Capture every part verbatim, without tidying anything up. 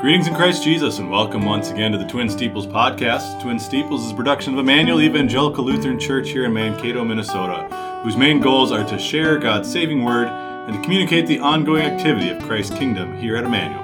Greetings in Christ Jesus, and welcome once again to the Twin Steeples podcast. Twin Steeples is a production of Emmanuel Evangelical Lutheran Church here in Mankato, Minnesota, whose main goals are to share God's saving word and to communicate the ongoing activity of Christ's kingdom here at Emmanuel.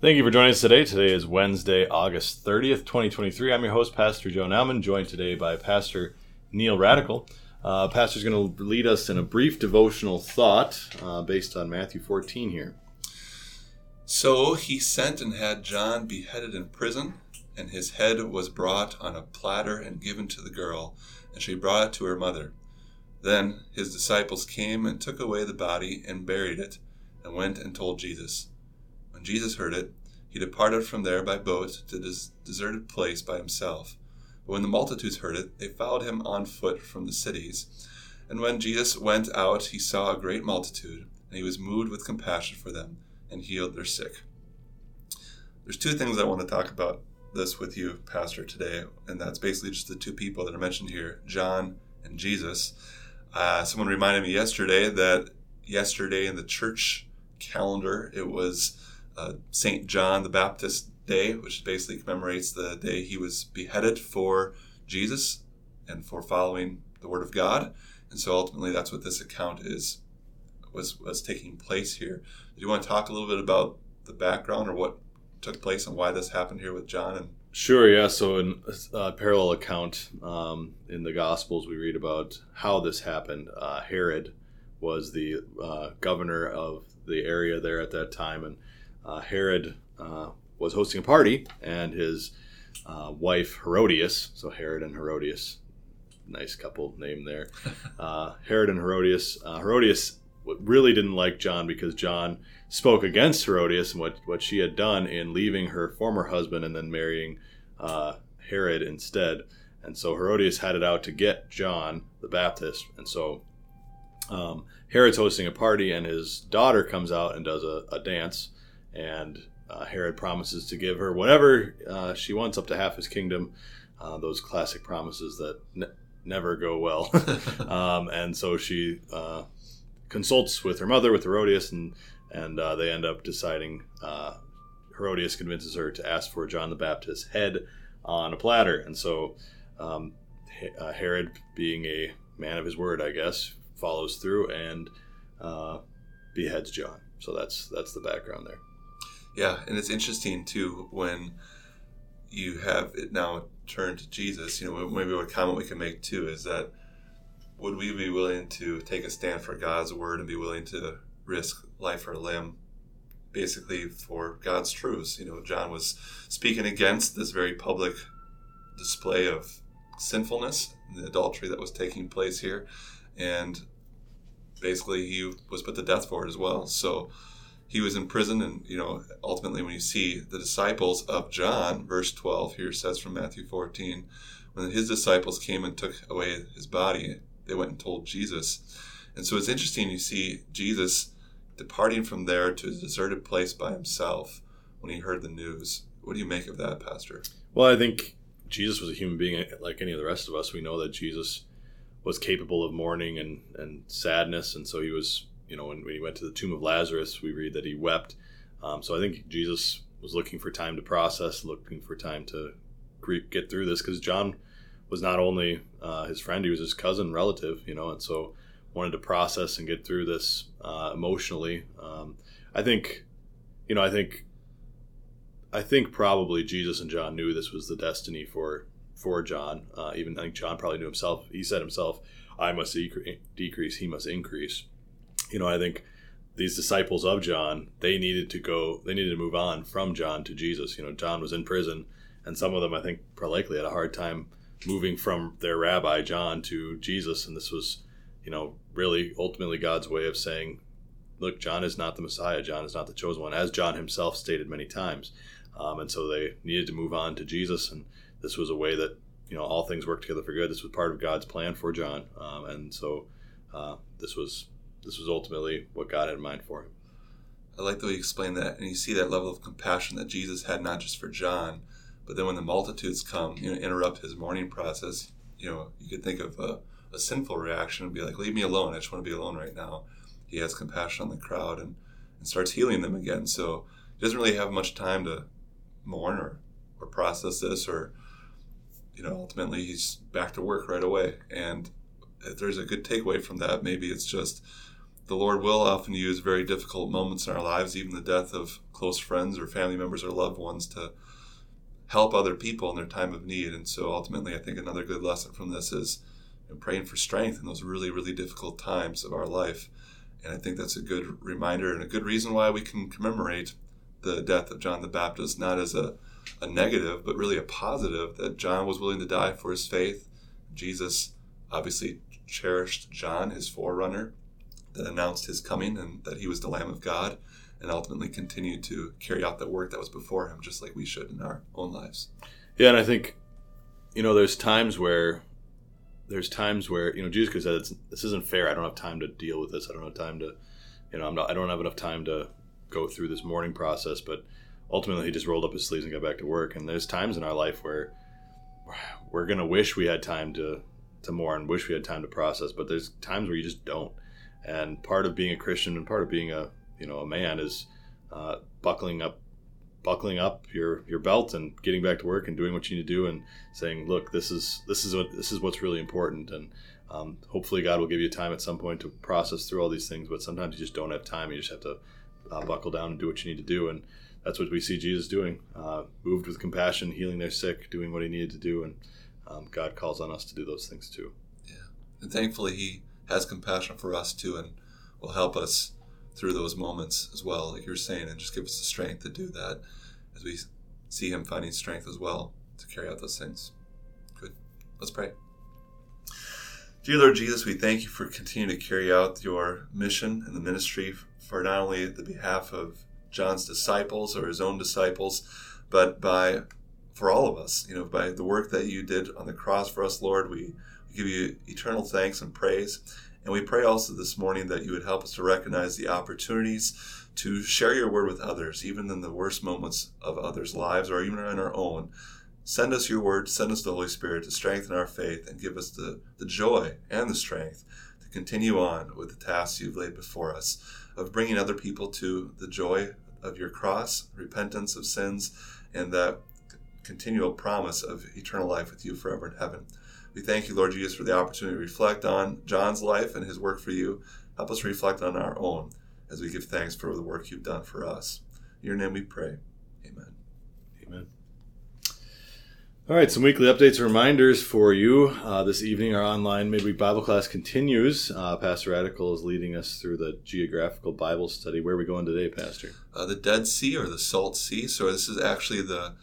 Thank you for joining us today. Today is Wednesday, August thirtieth, twenty twenty-three. I'm your host, Pastor Joe Nauman, joined today by Pastor Neil Radical. Uh, Pastor's going to lead us in a brief devotional thought uh, based on Matthew fourteen here. So he sent and had John beheaded in prison, and his head was brought on a platter and given to the girl, and she brought it to her mother. Then his disciples came and took away the body and buried it, and went and told Jesus. When Jesus heard it, he departed from there by boat to this deserted place by himself. But when the multitudes heard it, they followed him on foot from the cities. And when Jesus went out, he saw a great multitude, and he was moved with compassion for them, and healed their sick. There's two things I want to talk about this with you, Pastor, today, and that's basically just the two people that are mentioned here, John and Jesus. Uh, someone reminded me yesterday that yesterday in the church calendar, it was uh, Saint John the Baptist Day, which basically commemorates the day he was beheaded for Jesus and for following the Word of God. And so ultimately that's what this account is was was taking place here. Do you want to talk a little bit about the background or what took place and why this happened here with John? And Sure, yeah. So in a parallel account um, in the Gospels, we read about how this happened. Uh, Herod was the uh, governor of the area there at that time, and uh, Herod uh, was hosting a party, and his uh, wife Herodias, so Herod and Herodias, nice couple name there, uh, Herod and Herodias, uh, Herodias really didn't like John because John spoke against Herodias and what, what she had done in leaving her former husband and then marrying uh, Herod instead. And so Herodias had it out to get John the Baptist, and so um, Herod's hosting a party, and his daughter comes out and does a, a dance, and Uh, Herod promises to give her whatever uh, she wants, up to half his kingdom, uh, those classic promises that ne- never go well. um, and so she uh, consults with her mother, with Herodias, and, and uh, they end up deciding, uh, Herodias convinces her to ask for John the Baptist's head on a platter. And so um, H- uh, Herod, being a man of his word, I guess, follows through and uh, beheads John. So that's that's the background there. Yeah, and it's interesting, too, when you have it now turned to Jesus. You know, maybe a comment we can make, too, is that would we be willing to take a stand for God's word and be willing to risk life or limb, basically, for God's truths? You know, John was speaking against this very public display of sinfulness, the adultery that was taking place here, and basically he was put to death for it as well, so he was in prison, and, you know, ultimately when you see the disciples of John, verse twelve here says from Matthew fourteen, when his disciples came and took away his body, they went and told Jesus. And so it's interesting, you see Jesus departing from there to a deserted place by himself when he heard the news. What do you make of that, Pastor? Well, I think Jesus was a human being like any of the rest of us. We know that Jesus was capable of mourning and, and sadness, and so he was... You know, when, when he went to the tomb of Lazarus, we read that he wept. Um, so I think Jesus was looking for time to process, looking for time to get through this, because John was not only uh, his friend, he was his cousin, relative, you know, and so wanted to process and get through this uh, emotionally. Um, I think, you know, I think, I think probably Jesus and John knew this was the destiny for for John. Uh, even I think John probably knew himself. He said himself, "I must decrease, he must increase." You know, I think these disciples of John, they needed to go, they needed to move on from John to Jesus. You know, John was in prison, and some of them, I think, likely had a hard time moving from their rabbi, John, to Jesus. And this was, you know, really ultimately God's way of saying, look, John is not the Messiah. John is not the chosen one, as John himself stated many times. Um, and so they needed to move on to Jesus. And this was a way that, you know, all things work together for good. This was part of God's plan for John. Um, and so uh, this was... This was ultimately what God had in mind for him. I like the way you explain that. And you see that level of compassion that Jesus had, not just for John, but then when the multitudes come, you know, interrupt his mourning process, you know, you could think of a, a sinful reaction and be like, leave me alone, I just want to be alone right now, he has compassion on the crowd and, and starts healing them again. So he doesn't really have much time to mourn or, or process this, or, you know, ultimately he's back to work right away. And if there's a good takeaway from that, maybe it's just the Lord will often use very difficult moments in our lives, even the death of close friends or family members or loved ones, to help other people in their time of need. And so ultimately, I think another good lesson from this is praying for strength in those really, really difficult times of our life. And I think that's a good reminder and a good reason why we can commemorate the death of John the Baptist, not as a, a negative, but really a positive, that John was willing to die for his faith. Jesus obviously cherished John, his forerunner, that announced his coming and that he was the Lamb of God, and ultimately continued to carry out the work that was before him, just like we should in our own lives. Yeah, and I think, you know, there's times where, there's times where, you know, Jesus could have said, it's, this isn't fair, I don't have time to deal with this, I don't have time to, you know, I'm not, I don't have enough time to go through this mourning process, but ultimately he just rolled up his sleeves and got back to work. And there's times in our life where we're going to wish we had time to, to mourn, wish we had time to process, but there's times where you just don't. And part of being a Christian and part of being a, you know, a man is uh, buckling up, buckling up your, your belt and getting back to work and doing what you need to do and saying, look, this is, this is what, this is what's really important. And um, hopefully God will give you time at some point to process through all these things, but sometimes you just don't have time. You just have to uh, buckle down and do what you need to do. And that's what we see Jesus doing, uh, moved with compassion, healing their sick, doing what he needed to do. And um, God calls on us to do those things too. Yeah. And thankfully he has compassion for us too, and will help us through those moments as well, like you were saying, and just give us the strength to do that as we see him finding strength as well to carry out those things. Good. Let's pray. Dear Lord Jesus, we thank you for continuing to carry out your mission and the ministry, for not only the behalf of John's disciples or his own disciples, but by for all of us, you know, by the work that you did on the cross for us, Lord. We give you eternal thanks and praise. And we pray also this morning that you would help us to recognize the opportunities to share your word with others, even in the worst moments of others' lives or even in our own. Send us your word, send us the Holy Spirit to strengthen our faith and give us the, the joy and the strength to continue on with the tasks you've laid before us of bringing other people to the joy of your cross, repentance of sins, and that continual promise of eternal life with you forever in heaven. We thank you, Lord Jesus, for the opportunity to reflect on John's life and his work for you. Help us reflect on our own as we give thanks for the work you've done for us. In your name we pray. Amen. Amen. All right, some weekly updates and reminders for you. Uh, this evening, our online midweek Bible class continues. Uh, Pastor Radical is leading us through the geographical Bible study. Where are we going today, Pastor? Uh, the Dead Sea, or the Salt Sea. So this is actually the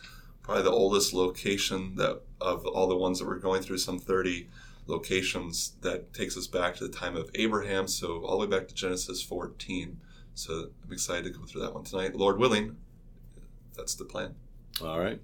probably the oldest location that of all the ones that we're going through, some thirty locations, that takes us back to the time of Abraham, so all the way back to Genesis fourteen. So I'm excited to go through that one tonight. Lord willing, that's the plan. All right.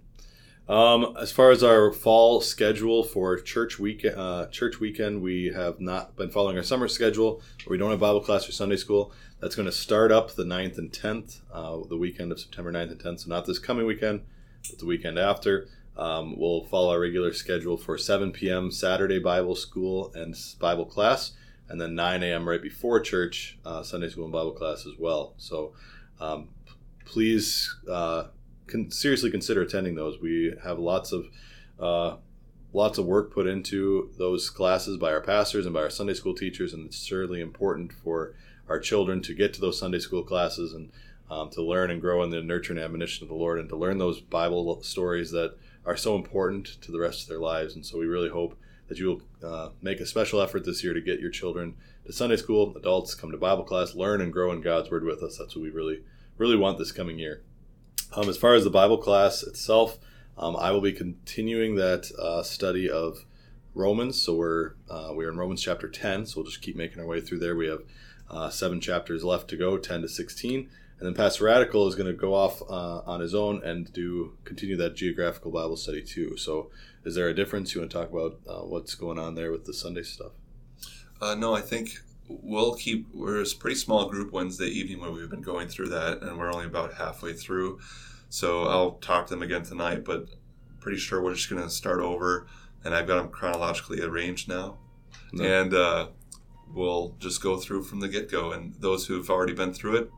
Um, as far as our fall schedule for church week, uh, church weekend, we have not been following our summer schedule, or we don't have Bible class or Sunday school. That's going to start up the ninth and tenth, uh, the weekend of September ninth and tenth, so not this coming weekend, but the weekend after. Um, we'll follow our regular schedule for seven p.m. Saturday Bible school and Bible class, and then nine a.m. right before church, uh, Sunday school and Bible class as well. So um, please uh, con- seriously consider attending those. We have lots of uh, lots of work put into those classes by our pastors and by our Sunday school teachers, and it's certainly important for our children to get to those Sunday school classes and um, to learn and grow in the nurture and admonition of the Lord, and to learn those Bible stories that are so important to the rest of their lives. And so we really hope that you will uh, make a special effort this year to get your children to Sunday school, adults come to Bible class, learn and grow in God's Word with us. That's what we really, really want this coming year. Um, as far as the Bible class itself, um, I will be continuing that uh, study of Romans. So we're uh, we're in Romans chapter ten, so we'll just keep making our way through there. We have uh, seven chapters left to go, ten to sixteen. And then Pastor Radical is going to go off uh, on his own and do continue that geographical Bible study too. So is there a difference? You want to talk about uh, what's going on there with the Sunday stuff? Uh, no, I think we'll keep, we're a pretty small group Wednesday evening where we've been going through that, and we're only about halfway through. So I'll talk to them again tonight, but pretty sure we're just going to start over. And I've got them chronologically arranged now. No. And uh, we'll just go through from the get-go. And those who've already been through it,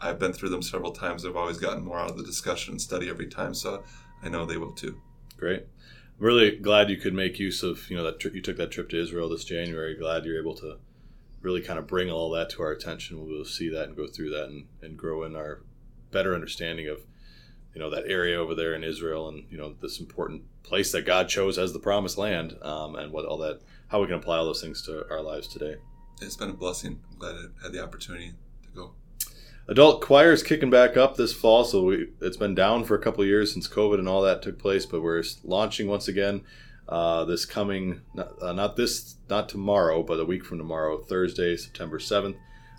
I've been through them several times. I've always gotten more out of the discussion and study every time, so I know they will too. Great. I'm really glad you could make use of, you know, that tri- you took that trip to Israel this January. Glad you're able to really kind of bring all that to our attention. We'll see that and go through that and, and grow in our better understanding of, you know, that area over there in Israel and, you know, this important place that God chose as the promised land, um, and what all that, how we can apply all those things to our lives today. It's been a blessing. I'm glad I had the opportunity to go. Adult choir is kicking back up this fall, so we, it's been down for a couple of years since COVID and all that took place, but we're launching once again uh, this coming, uh, not this, not tomorrow, but a week from tomorrow, Thursday, September seventh.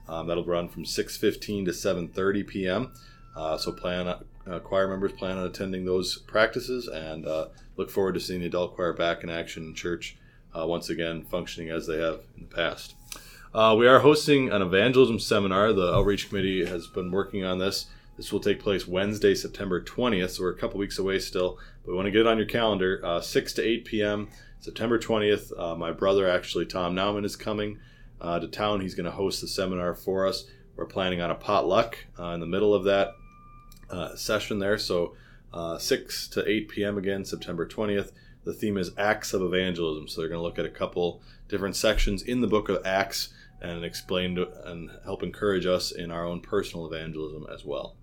Um, that'll run from six fifteen to seven thirty p.m. Uh, so plan on, uh, choir members plan on attending those practices, and uh, look forward to seeing the adult choir back in action in church, uh, once again functioning as they have in the past. Uh, we are hosting an evangelism seminar. The Outreach Committee has been working on this. This will take place Wednesday, September twentieth, so we're a couple weeks away still. But we want to get it on your calendar, uh, six to eight p.m., September twentieth. Uh, my brother, actually, Tom Nauman, is coming uh, to town. He's going to host the seminar for us. We're planning on a potluck uh, in the middle of that uh, session there. So uh, six to eight p.m. again, September twentieth. The theme is Acts of Evangelism. So they're going to look at a couple different sections in the book of Acts and explain to, and help encourage us in our own personal evangelism as well.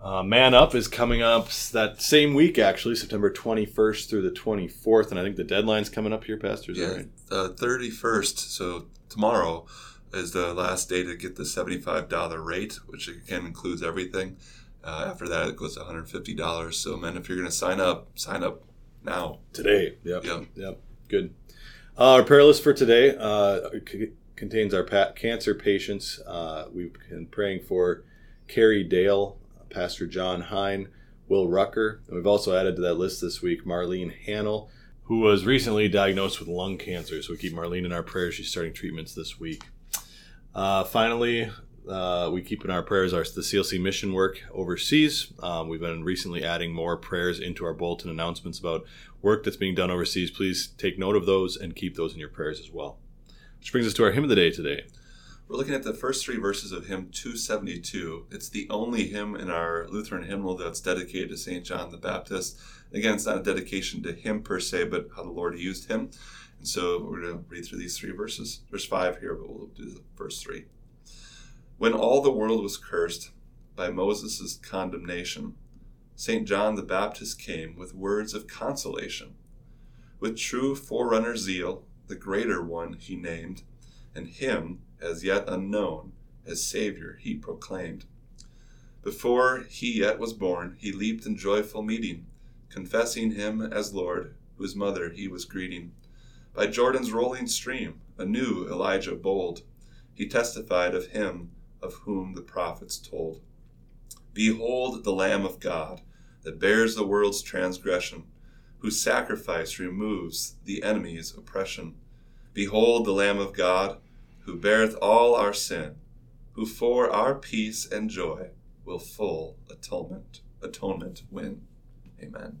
Uh, Man Up is coming up that same week, actually, September twenty-first through the twenty-fourth. And I think the deadline's coming up here, Pastor. Is yeah, that right? uh, thirty-first. So tomorrow is the last day to get the seventy-five dollars rate, which again includes everything. Uh, after that, it goes to one hundred fifty dollars. So, man, if you're going to sign up, sign up now. Today. Yep. Yep. Yep. Good. Uh, our prayer list for today uh, c- contains our pa- cancer patients. Uh, we've been praying for Carrie Dale, Pastor John Hein, Will Roettger. And we've also added to that list this week Marlene Hanel, who was recently diagnosed with lung cancer. So we keep Marlene in our prayers. She's starting treatments this week. Uh, finally, uh, we keep in our prayers our, the C L C mission work overseas. Um, we've been recently adding more prayers into our bulletin announcements about work that's being done overseas. Please take note of those and keep those in your prayers as well. Which brings us to our hymn of the day today. We're looking at the first three verses of Hymn two seventy-two. It's the only hymn in our Lutheran hymnal that's dedicated to Saint John the Baptist. Again, it's not a dedication to him per se, but how the Lord used him. And so we're going to read through these three verses. There's five here, but we'll do the first three. When all the world was cursed by Moses' condemnation, Saint John the Baptist came with words of consolation. With true forerunner zeal, the greater one he named, and him, as yet unknown, as Savior he proclaimed. Before he yet was born, he leaped in joyful meeting, confessing him as Lord, whose mother he was greeting. By Jordan's rolling stream, a new Elijah bold, he testified of him of whom the prophets told. Behold the Lamb of God, that bears the world's transgression, whose sacrifice removes the enemy's oppression. Behold the Lamb of God, who beareth all our sin, who for our peace and joy will full atonement, atonement win. Amen.